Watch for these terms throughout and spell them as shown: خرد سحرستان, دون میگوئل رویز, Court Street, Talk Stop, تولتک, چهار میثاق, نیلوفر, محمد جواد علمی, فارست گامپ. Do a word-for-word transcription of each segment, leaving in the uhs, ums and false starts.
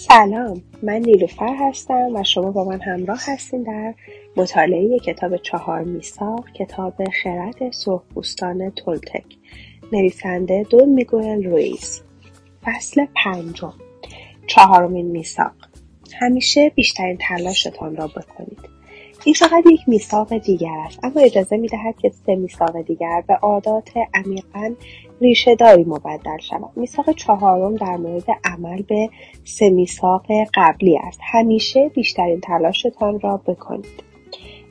سلام، من نیلوفر هستم و شما با من همراه هستین در مطالعه کتاب چهار میثاق، کتاب خرد سحرستان تولتک، نویسنده دون میگوئل رویز. فصل پنجم، چهارمین میثاق. همیشه بیشترین تلاشتان را بکنید. این فقط یک میثاق دیگر است، اما اجازه می‌دهد که سه میثاق دیگر به عادات عمیقاً ریشه‌داری مبدل شود. میثاق چهارم در مورد عمل به سه میثاق قبلی است. همیشه بیشترین تلاشتان را بکنید.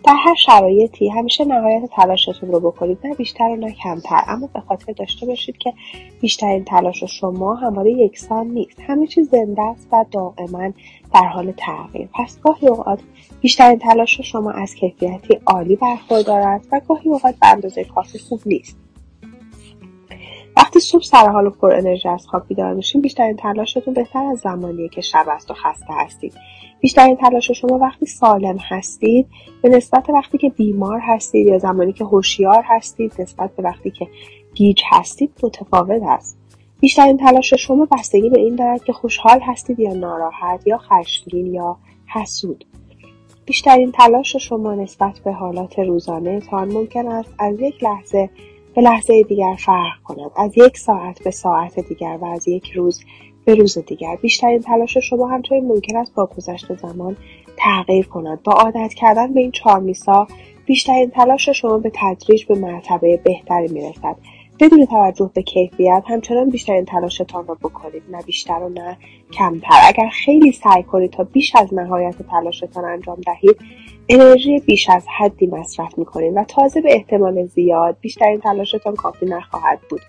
در هر شرایطی همیشه نهایت تلاشتون رو بکنید، نه بیشتر و نه کمتر، اما به خاطر داشته باشید که بیشترین تلاش شما همواره یکسان نیست. همه چیز زنده است و دائما در حال تغییر. پس گاهی اوقات بیشترین تلاش شما از کیفیتی عالی برخوردار است و گاهی اوقات به اندازه کافی خوب نیست. وقتی صبح سرحال و پر انرژی از خواب بیدار میشین، بیشترین تلاشتون بهتر از زمانیه که شب است و خسته هستید. بیشترین تلاش شما وقتی سالم هستید به نسبت وقتی که بیمار هستید یا زمانی که هوشیار هستید نسبت به وقتی که گیج هستید متفاوت است. بیشترین تلاش شما بستگی به این دارد که خوشحال هستید یا ناراحت یا خشمگین یا حسود. بیشترین تلاش شما نسبت به حالات روزانه تان ممکن است از یک لحظه به لحظه دیگر فرق کند، از یک ساعت به ساعت دیگر و از یک روز به روز دیگر. بیشترین تلاش شما همچنین ممکن است با گذشت زمان تغییر کند. با عادت کردن به این چهار میثاق، بیشترین تلاش شما به تدریج به مرتبه بهتری میرسد. بدون توجه به کیفیت همچنان بیشترین تلاشتان را بکنید، نه بیشتر و نه کمتر. اگر خیلی سعی کنید تا بیش از نهایت تلاشتان انجام دهید، انرژی بیش از حدی مصرف می‌کنید و تازه به احتمال زیاد بیشترین تلاشتان کافی نخواهد بود.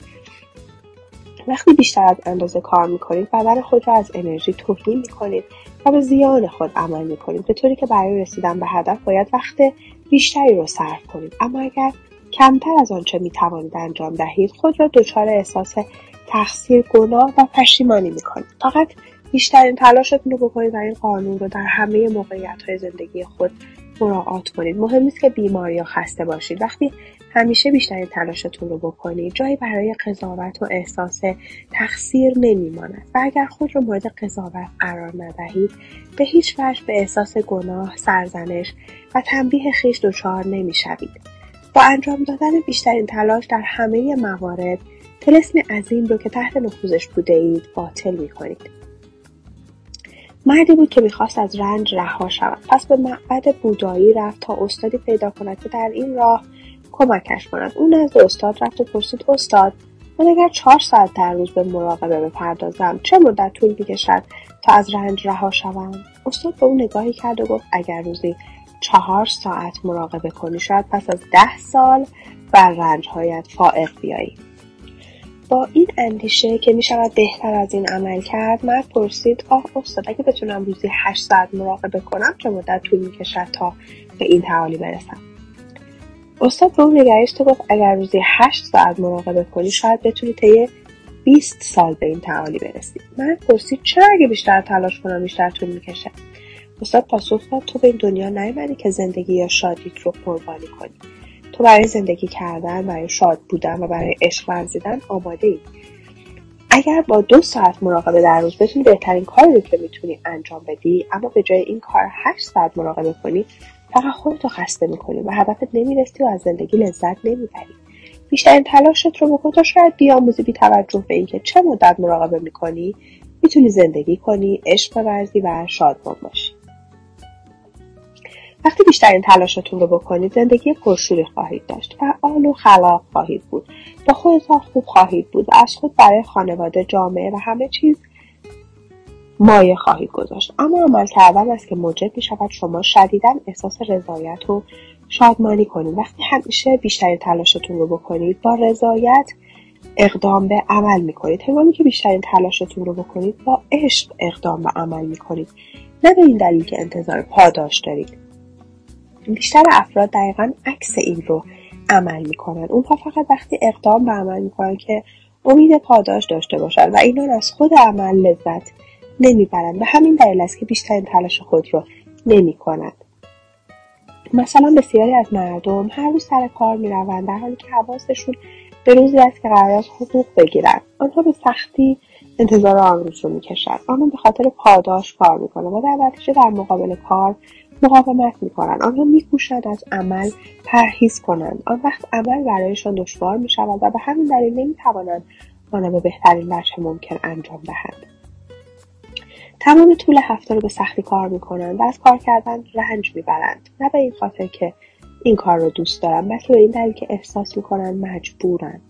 وقتی بیشتر از اندازه کار می‌کنید، بدن خود را از انرژی توهی می‌کنید و به زیان خود عمل می‌کنید، به طوری که برای رسیدن به هدف باید وقت بیشتری را صرف کنید. اما اگر کمتر از آنچه می‌توانید انجام دهید، خود را دچار احساس تقصیر، گناه و پشیمانی می‌کنید. فقط بیشترین تلاشتون رو بکنید و این قانون رو در همه موقعیت‌های زندگی خود مراعات کنید. مهم نیست که بیمار یا خسته باشید. وقتی همیشه بیشترین تلاشتون رو بکنید، جایی برای قضاوت و احساس تقصیر نمی‌ماند. و اگر خود رو مورد قضاوت قرار ندهید، به هیچ وجه به احساس گناه، سرزنش و تنبیه خویش دچار نمی‌شوید. با انجام دادن بیشترین تلاش در همه موارد، طلسم عظیم رو که تحت نفوذش بوده اید باطل می‌کنید. مردی بود که می‌خواست از رنج رها شود، پس به معبد بودایی رفت تا استادی پیدا کند که در این راه کمکش کند. او نزد استاد رفت و پرسید: استاد، من اگر چهار ساعت در روز به مراقبه بپردازم، چه مدت طول می‌کشد تا از رنج رها شوم؟ استاد به او نگاهی کرد و گفت: اگر روزی چهار ساعت مراقبه کنی، شاید پس از ده سال بر رنجهایت فائق بیایی. با این اندیشه که می شود بهتر از این عمل کرد، مرد پرسید: آه استاد، اگه بتونم روزی هشت ساعت مراقبه کنم، چه مدت طول می کشد تا به این تعالی برسم؟ استاد به اون نگریست و گفت: اگر روزی هشت ساعت مراقبه کنی، شاید بتونی طی بیست سال به این تعالی برسی. مرد پرسید: چرا اگه بیشتر تلاش کنم بیشتر طول می کشه؟ استاد پاسخ داد: تو به این دنیا نیومدی که زندگی یا شادیت رو قربانی کنی. تو برای زندگی کردن، برای شاد بودن و برای عشق ورزیدن آماده ای. اگر با دو ساعت مراقبه در روز بتونی بهترین کاری رو که میتونی انجام بدی، اما به جای این کار هشت ساعت مراقبه کنی، فقط خودتو خسته میکنی و هدفت نمیرسی و از زندگی لذت نمیبری. بیشترین تلاشت رو بکن تا شاید بیاموزی بی توجه به اینکه چه مدت مراقبه میکنی، میتونی زندگی کنی، عشق ورزی و شادمان باشی. وقتی بیشترین تلاشتون رو بکنید، زندگی پرشوری خواهید داشت، فعال و خلاق خواهید بود، با خودتان خوب خواهید بود و از خود برای خانواده، جامعه و همه چیز مایه خواهید گذاشت. اما عمل کردن است که موجب می شود شما شدیداً احساس رضایت و شادمانی کنید. وقتی همیشه بیشترین تلاشتون رو بکنید، با رضایت اقدام به عمل می کنید. هنگامی که بیشترین تلاشتون رو بکنید، با عشق اقدام به عمل می کنید، نه به این دلیل که انتظار پاداش دارید. بیشتر افراد دقیقاً عکس این رو عمل می‌کنن. اونها فقط وقتی اقدام به عمل می‌کنن که امید پاداش داشته باشن و اینان از خود عمل لذت نمی‌برن. به همین دلیل است که بیشترین تلاش خود رو نمی‌کنن. مثلا بسیاری از مردم هر روز سر کار می‌روند در حالی که حواسشون به روزی است که قرار است حقوق بگیرن. آنها به سختی انتظار آمریز رو میکشن. آنها به خاطر پاداش کار میکنن و در نتیجه در مقابل کار مقاومت میکنن. آنها میکوشند از عمل پرهیز کنند. آن وقت عمل برایشان دشوار میشود و به همین دلیل نمیتوانند آن را به بهترین وجه ممکن انجام دهند. تمام طول هفته رو به سختی کار میکنند و از کار کردن رنج میبرند. نه به این خاطر که این کار رو دوست دارن، بلکه به این دلیل که احساس میکنن مجبورن.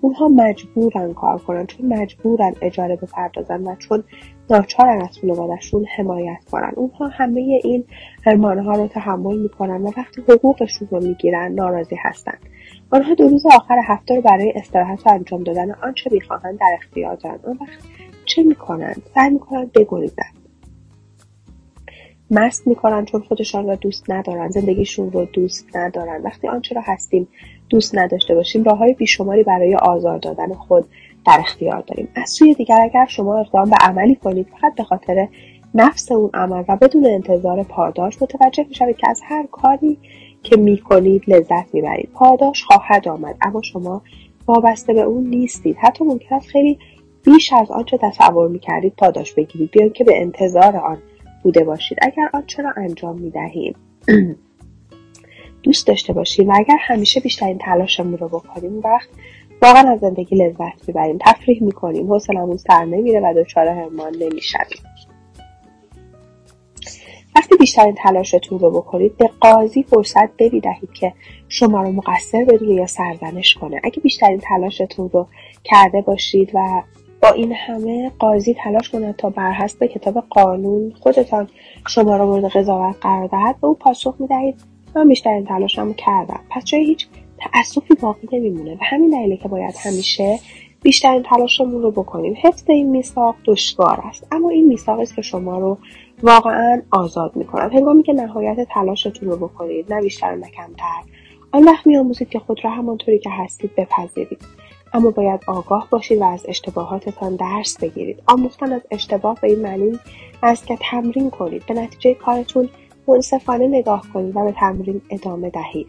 اونها مجبورن کار کنن، چون مجبورن اجاره بپردازن و چون ناچارن از خانواده‌شون حمایت کنن. اونها همه این حرمانها رو تحمل میکنن و وقتی حقوقشون رو میگیرن ناراضی هستن. آنها دو روز آخر هفته رو برای استراحت و انجام دادن آنچه میخواهند در اختیار دارن. اون وقت چه میکنند؟ سعی میکنند بگریزند. مست میکنن چون خودشان را دوست ندارن، زندگیشون رو دوست ندارن. وقتی آنچه را هستیم دوست نداشته باشیم، راههای بیشماری برای آزار دادن خود در اختیار داریم. از سوی دیگر اگر شما اقدام به عملی کنید فقط به خاطر نفس اون عمل و بدون انتظار پاداش، متوجه میشوید که از هر کاری که میکنید لذت میبرید. پاداش خواهد آمد اما شما وابسته به اون نیستید. حتی ممکن است خیلی بیش از آنچه تصور میکردید پاداش بگیرید، بیان که به انتظار آن بوده باشید. اگر آنچه را انجام میدهیم دوست داشته باشیم و اگر همیشه بیشترین تلاشمون رو بکنیم، وقت واقعا از زندگی لذت میبریم، تفریح میکنیم، حوصلمون سر نمیره و دچار حرمان نمیشویم. وقتی بیشترین تلاشتون رو بکنید به قاضی فرصت بدهید که شما رو مقصر بدونه یا سرزنش کنه. اگه بیشترین تلاشتون رو کرده باشید و با این همه قاضی تلاش کند تا بر حسب کتاب قانون خودتان شما را مورد قضاوت قرار دهد، به او پاسخ میدهید من بیشترین تلاشمو کردم. پس جای هیچ تأسفی باقی نمیمونه و همین دلیله که باید همیشه بیشترین تلاشمون رو بکنیم. حفظ این میثاق دشوار است اما این میثاقی است که شما رو واقعا آزاد میکنه. هنگامی که نهایت تلاشتون رو بکنید، نه بیشتر نه کمتر، آن وقت میآموزید که خود را همانطوری که هستید بپذیرید. اما باید آگاه باشید و از اشتباهاتتان درس بگیرید. آموختن از اشتباه به این معنی است که تمرین کنید، به نتیجه کارتون منصفانه نگاه کنید و به تمرین ادامه دهید.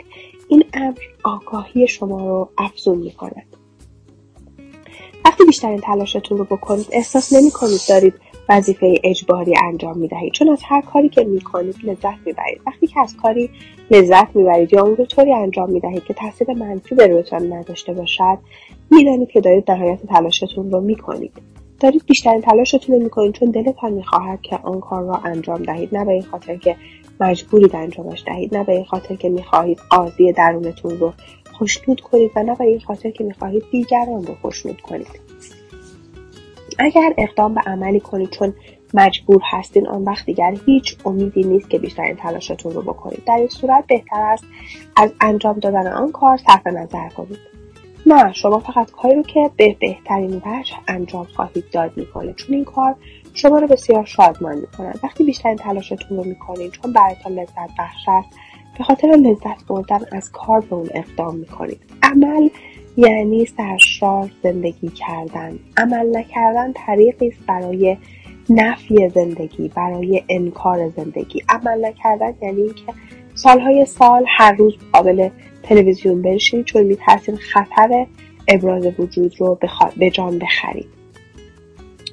این امر آگاهی شما رو افزون می‌کند. وقتی بیشترین تلاشتون رو بکنید احساس نمی‌کنید دارید وظیفه اجباری انجام می‌دهید، چون از هر کاری که می‌کنید لذت می‌برید. وقتی که از کاری لذت می‌برید یا اون رو طوری انجام می‌دهید که تاثیر منفی بر رویتان نداشته باشد، می‌دانید که دارید نهایت تلاشتون رو می‌کنید. دارید بیشترین تلاشتون رو می‌کنید چون دلتان می‌خواهد که آن کار را انجام دهید، نه به این خاطر که مجبورید انجامش دهید، نه به این خاطر که می‌خواهید قاضی درونتون رو خوشنود کنید و نه به این خاطر که می‌خواهید دیگران رو خوشنود کنید. اگر اقدام به عملی کنید چون مجبور هستین، آن وقت دیگر هیچ امیدی نیست که بیشترین تلاشتون رو بکنید. در این صورت بهتر است از انجام دادن آن کار صرف نظر کنید. نه، شما فقط کاری رو که به بهترین وجه انجام خواهید داد میکنید، چون این کار شما رو بسیار شادمان میکند. وقتی بیشترین تلاشتون رو میکنید چون براتون لذت بخش است، به خاطر لذت بردن از کار به اون اقدام میکنید. عمل یعنی سرشار زندگی کردن. عمل نکردن طریقی است برای نفی زندگی، برای انکار زندگی. عمل نکردن یعنی اینکه سالهای سال هر روز مقابل تلویزیون بنشینید چون میترسید خطر ابراز وجود رو به جان بخرید.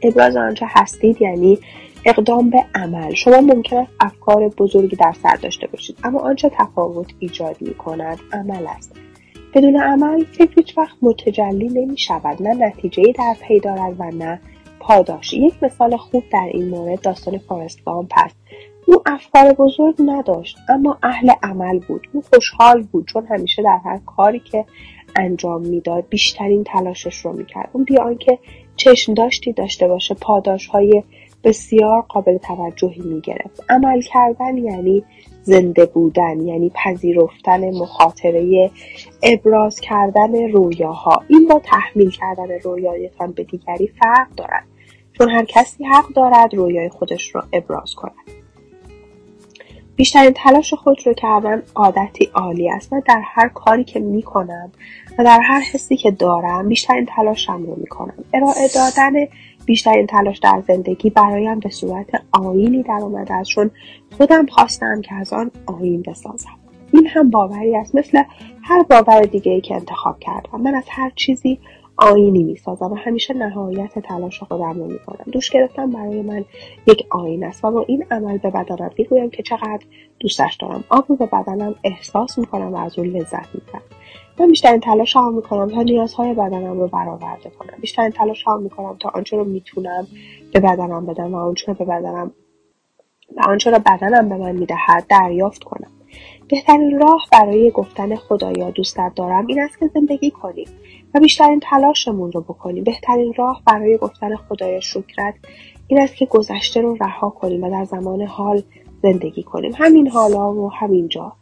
ابراز آنچه هستید یعنی اقدام به عمل. شما ممکن است افکار بزرگی در سر داشته باشید اما آنچه تفاوت ایجاد می‌کند عمل است. بدون عمل فکر هیچ وقت متجلی نمی شود، نه نتیجه‌ای در پی دارد و نه پاداش. یک مثال خوب در این مورد داستان فارست گامپ است. او افکار بزرگ نداشت اما اهل عمل بود. او خوشحال بود چون همیشه در هر کاری که انجام میداد بیشترین تلاشش رو میکرد. اون بی آنکه چشم داشتی داشته باشه پاداش‌های بسیار قابل توجهی میگرفت. عمل کردن یعنی زنده بودن، یعنی پذیرفتن مخاطره، ابراز کردن رویاها. این با تحمیل کردن رویایتان به دیگری فرق دارد، چون هر کسی حق دارد رویای خودش را ابراز کند. بیشترین تلاش خود رو کردن عادتی عالی است. من در هر کاری که می کنم و در هر حسی که دارم بیشترین تلاشم رو می کنم. ارائه دادن بیشترین تلاش در زندگی برایم به صورت آیینی در اومده است، چون خودم خواستم که از آن آیین بسازم. این هم باوری است مثل هر باور دیگه‌ای که انتخاب کردم. من از هر چیزی آینی میسازم و همیشه نهایت تلاش خودم رو میکنم. دوش گرفتن برای من یک آیین است و با این عمل به بدنم میگویم که چقدر دوستش دارم. آب رو به بدنم احساس میکنم و از اون لذت میبرم. من بیشترین تلاش هم میکنم تا نیازهای بدنم رو برآورده کنم. بیشترین تلاش هم میکنم تا آنچه رو میتونم به بدنم بدم و آنچه به بدنم و آنچه رو بدنم به من میدهد دریافت کنم. بهترین راه برای گفتن خدایا دوستت دارم این است که زندگی کنیم و بیشترین تلاشمون رو بکنیم. بهترین راه برای گفتن خدایا شکرت این است که گذشته رو رها کنیم و در زمان حال زندگی کنیم. همین حالا و همین جا.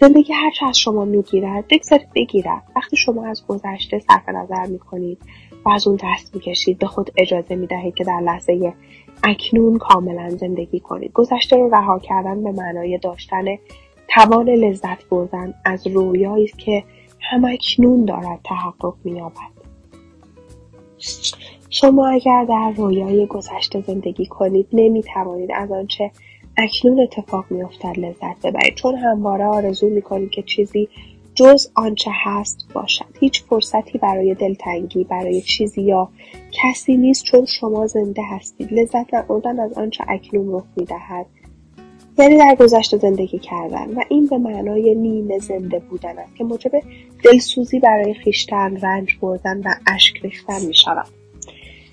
زندگی هر چه از شما میگیرد بگذارید بگیرد. وقتی شما از گذشته صرف نظر میکنید و از اون دست میکشید به خود اجازه میدهید که در لحظه اکنون کاملا زندگی کنید. گذشته رو رها کردن به معنای داشتن توان لذت بردن از رویایی است که همکنون دارد تحقق می‌یابد. شما اگر در رویای گذشته زندگی کنید نمی‌توانید از آنچه اکنون اتفاق می‌افتد لذت ببرید، چون همواره آرزو می‌کنید که چیزی جز آنچه هست باشد. هیچ فرصتی برای دلتنگی برای چیزی یا کسی نیست، چون شما زنده هستید. لذت بردن از آنچه اکنون رخ می‌دهد یعنی در گذشته زندگی کردن و این به معنای نیمه زنده بودن است که موجب دلسوزی برای خویشتن، رنج بردن و اشک ریختن می شود.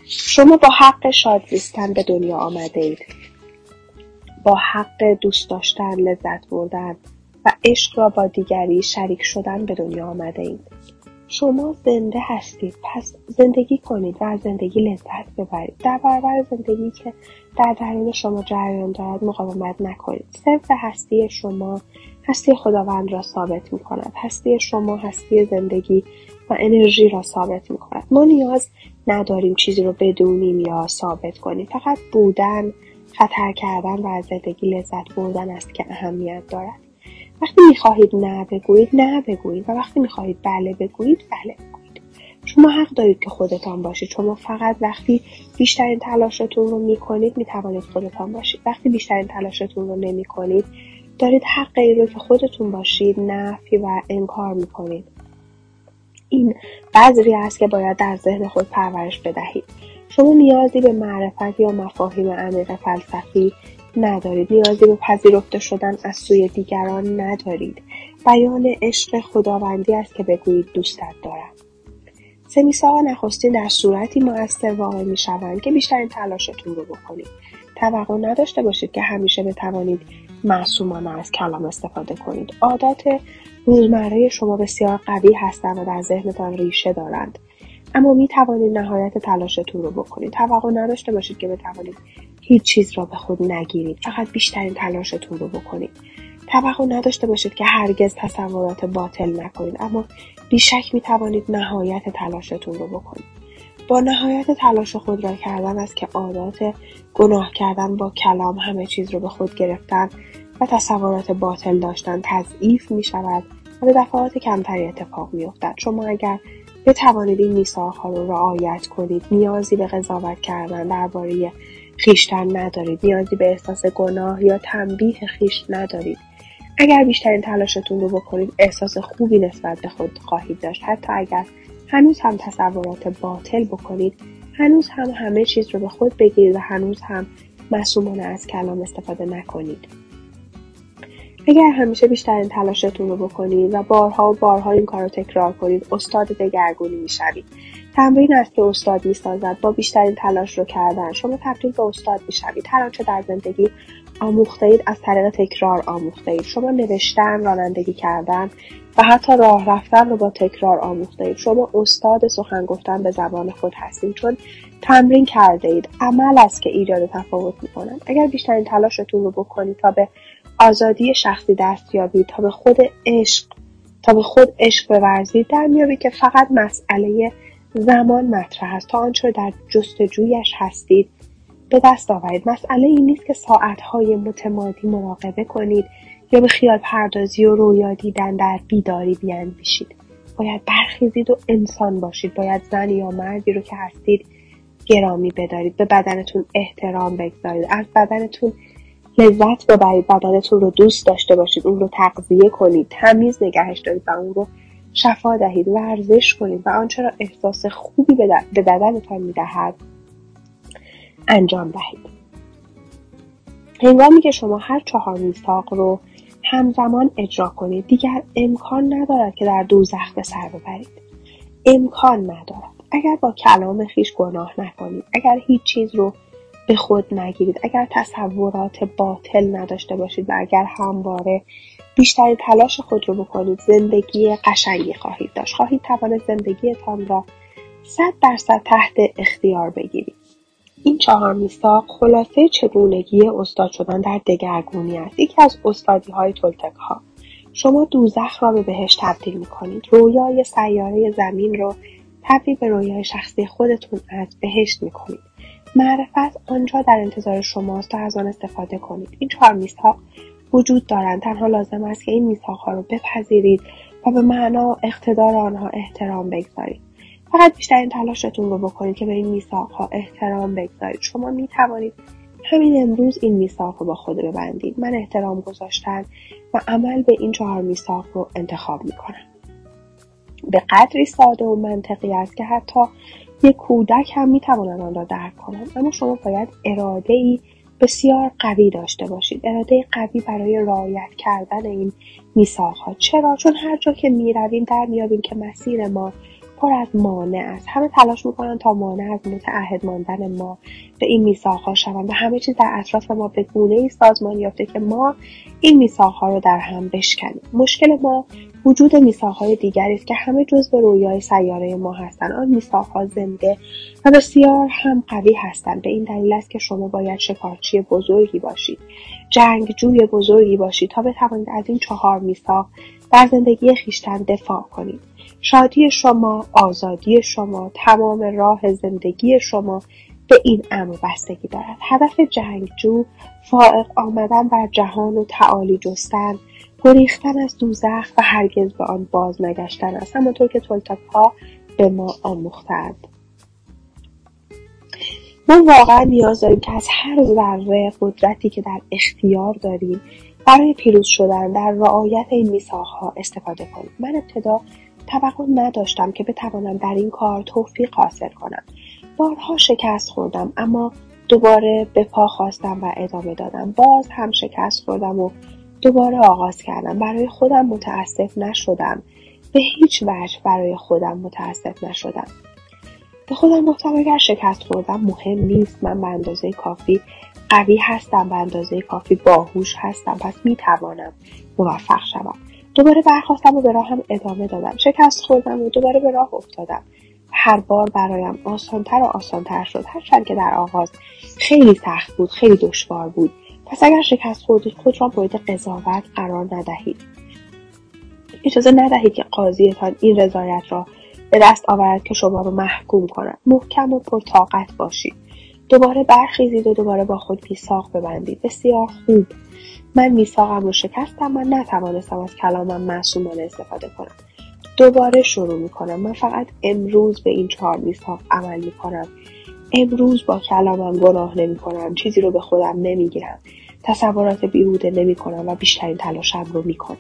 شما با حق شاد زیستن به دنیا آمده اید. با حق دوست داشتن، لذت بردن و عشق را با دیگری شریک شدن به دنیا آمده اید. شما زنده هستید، پس زندگی کنید و از زندگی لذت ببرید. در برابر زندگی که در درون شما جریان دارد مقاومت نکنید. صرف هستی شما هستی خداوند را ثابت می‌کند. هستی شما هستی زندگی و انرژی را ثابت می‌کند. ما نیاز نداریم چیزی را بدونیم یا ثابت کنیم. فقط بودن، خطر کردن و از زندگی لذت بردن است که اهمیت دارد. وقتی میخواهید نه بگویید نه بگویید و وقتی میخواهید بله بگویید بله بگویید. شما حق دارید که خودتان باشید. شما فقط وقتی بیشترین تلاشتون رو میکنید میتوانید خودتان باشید. وقتی بیشترین تلاشتون رو نمیکنید دارید حق این رو که خودتون باشید نفی و انکار میکنید. این بذری است که باید در ذهن خود پرورش بدهید. شما نیازی به معرفت یا مفاهیم عمیق فلسفی ندارید. نیازی به پذیرفته شدن از سوی دیگران ندارید. بیان عشق خداوندی است که بگویید دوستت دارم. سه میثاق نخستین در صورتی مؤثر واقع میشوند که بیشترین تلاشتون رو بکنید. توقع نداشته باشید که همیشه بتوانید معصومانه از کلام استفاده کنید. عادات روزمره شما بسیار قوی هستند و در ذهنتان ریشه دارند. اما می توانید نهایت تلاشتون رو بکنید. توقع نداشته باشید که بتوانید هیچ چیز را به خود نگیرید. فقط بیشترین تلاشتون رو بکنید. توقع نداشته باشید که هرگز تصورات باطل نکنید. اما بیشک می توانید نهایت تلاشتون رو بکنید. با نهایت تلاش خود را کردن است که عادات گناه کردن با کلام، همه چیز رو به خود گرفتن و تصورات باطل داشتن تضعیف می شود و به دفعات کمتری اتفاق می افتد. شما اگر بتوانید این میثاق‌ها رو رعایت کنید، نیازی به قضاوت کردن درباره خویشتن ندارید. نیازی به احساس گناه یا تنبیه خویش ندارید. اگر بیشترین تلاشتون رو بکنید احساس خوبی نسبت به خود خواهید داشت. حتی اگر هنوز هم تصورات باطل بکنید، هنوز هم همه چیز رو به خود بگیرید و هنوز هم معصومانه از کلام استفاده نکنید. اگر همیشه بیشترین تلاشتون رو بکنید و بارها و بارها این کار رو تکرار کنید، استاد دگرگونی میشوید. تمرین است که استاد میسازد. با بیشترین تلاش رو کردن شما تبدیل به استاد میشوید. هر آنچه در زندگی آموخته اید از طریق تکرار آموخته اید. شما نوشتن، رانندگی کردن و حتی راه رفتن رو با تکرار آموخته اید. شما استاد سخن گفتن به زبان خود هستید، چون تمرین کرده اید. عمل است که ایجاد تفاوت می‌کند. اگر بیشترین تلاشتون رو بکنید تا به آزادی شخصی دست یابید، تا به خود عشق تا به خود عشق بورزید، در میابید که فقط مسئله زمان مطرح است. تا آنچه در جستجویش هستید به دست آورید. مسئله این نیست که ساعتهای متمادی مراقبه کنید یا به خیال پردازی و رویا دیدن در بیداری بیندیشید. باید برخیزید و انسان باشید. باید زن یا مردی رو که هستید گرامی بدارید. به بدنتون احترام بگذارید. از بدنتون لذت ببرید. بدنتون رو دوست داشته باشید. اون رو تغذیه کنید. تمیز نگهش دارید و اون رو شفا دهید، ورزش کنید و آنچه را احساس خوبی به بدنتان می‌دهد انجام دهید. هنگامی که شما هر چهار میثاق رو همزمان اجرا کنید، دیگر امکان ندارد که در دوزخ به سر ببرید. امکان ندارد. اگر با کلام خیش گناه نکنید، اگر هیچ چیز رو به خود نگیرید، اگر تصورات باطل نداشته باشید و اگر همواره بیشتر تلاش خود رو بکنید، زندگی قشنگی خواهید داشت. خواهید توانید زندگیتان را صد درصد تحت اختیار بگیرید. این چهار میثاق خلاصه چگونگی استاد شدن در دگرگونی است. یکی از استادی های تولتک ها. شما دوزخ را به بهشت تبدیل می کنید. رویای سیاره زمین را تبدیل به رویای شخصی خودتون از بهشت می کنید. معرفت آنجا در انتظار شماست تا از آن استفاده کنید. این چهار میثاق وجود دارند، تنها لازم است که این میثاق ها را بپذیرید و به معنا و اقتدار آنها احترام بگذارید. فقط بیشترین تلاشتون رو بکنید که به این میثاق ها احترام بگذارید. شما می توانید همین امروز این میثاق رو با خود ببندید. من احترام گذاشتن و عمل به این چهار میثاق رو انتخاب می کنم. به قدری ساده و منطقی است که حتی یک کودک هم می تواند آن را درک کند، اما شما باید اراده‌ای بسیار قوی داشته باشید، اراده قوی برای رعایت کردن این میثاق ها. چرا؟ چون هر جا که می رویم در میابیم که مسیر ما پر از مانع است. همه تلاش میکنن تا مانع از متعهد ماندن ما به این میثاق ها شوند و همه چیز در اطراف ما به گونه‌ای سازمان یافته که ما این میثاق ها رو در هم بشکنیم. مشکل ما وجود میثاق های دیگری است که همه جزء رویای سیاره ما هستند. آن میثاق ها زنده و بسیار هم قوی هستند. به این دلیل است که شما باید شکارچی بزرگی باشید، جنگجوی بزرگی باشید تا بتوانید از این چهار میثاق در زندگی خویشتن دفاع کنید. شادی شما، آزادی شما، تمام راه زندگی شما به این امر بستگی دارد. هدف جنگجو فائق آمدن بر جهان و تعالی جستن، گریختن از دوزخ و هرگز به آن باز نگشتن است، همانطور که تولتک‌ها به ما آموختند. ما واقعا نیاز داریم که از هر ذره قدرتی که در اختیار داریم برای پیروز شدن در رعایت این میثاق‌ها استفاده کنیم. من ابتدا توقع نداشتم که بتوانم در این کار توفیق حاصل کنم. بارها شکست خوردم، اما دوباره به پا خواستم و ادامه دادم. باز هم شکست خوردم و دوباره آغاز کردم. برای خودم متاسف نشدم، به هیچ وجه برای خودم متاسف نشدم. به خودم گفتم اگر شکست خوردم مهم نیست، من به اندازه کافی قوی هستم، به اندازه کافی باهوش هستم، پس میتوانم موفق شوم. دوباره برخواستم و به راهم ادامه دادم. شکست خوردم و دوباره به راه افتادم. هر بار برایم آسانتر و آسانتر شد، هرچند که در آغاز خیلی سخت بود، خیلی دشوار بود. پس اگر شکست خوردید خود را مورد قضاوت قرار ندهید. اجازه ندهید که قاضیتان این رضایت را به دست آورد که شما را محکوم کند. محکم و پرطاقت باشید. دوباره برخیزید و دوباره با خود میثاق ببندید. بسیار خوب. من میثاقم رو شکستم، من نتوانستم از کلامم معصومانه استفاده کنم. دوباره شروع میکنم. من فقط امروز به این چهار میثاق عمل میکنم. امروز با کلامم گناه نمیکنم، چیزی رو به خودم نمیگیرم، تصورات بیهوده نمیکنم و بیشترین تلاشم رو میکنم.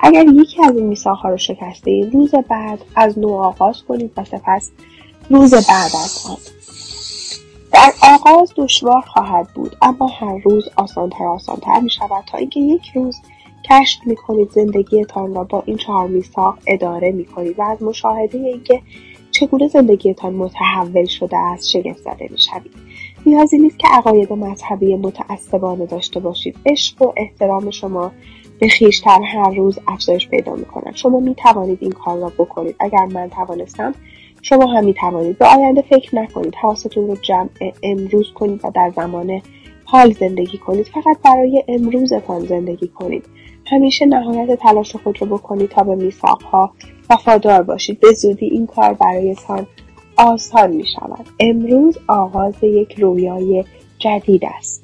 اگر یکی از این میثاق ها رو شکستید، روز بعد از نو آغاز کنید و سپس روز بعد از آن. در آغاز دشوار خواهد بود، اما هر روز آسان‌تر آسان‌تر می شود تا اینکه یک روز کشف می کنید زندگیتان را با این چهار میثاق اداره می کنید و از مشاهده اینکه چگونه زندگیتان متحول شده است شگفت زده می شوید. نیازی نیست که عقاید مذهبی متعصبانه داشته باشید. عشق و احترام شما به خویشتن هر روز افزایش پیدا می کند. شما می توانید این کار را بکنید. اگر من توانستم، شما هم می توانید. به آینده فکر نکنید. حواستون رو جمع امروز کنید و در زمان حال زندگی کنید. فقط برای امروزتان زندگی کنید. همیشه نهایت تلاش خود رو بکنید تا به میثاق ها وفادار باشید. به زودی این کار برایتان آسان می شود. امروز آغاز یک رویای جدید است.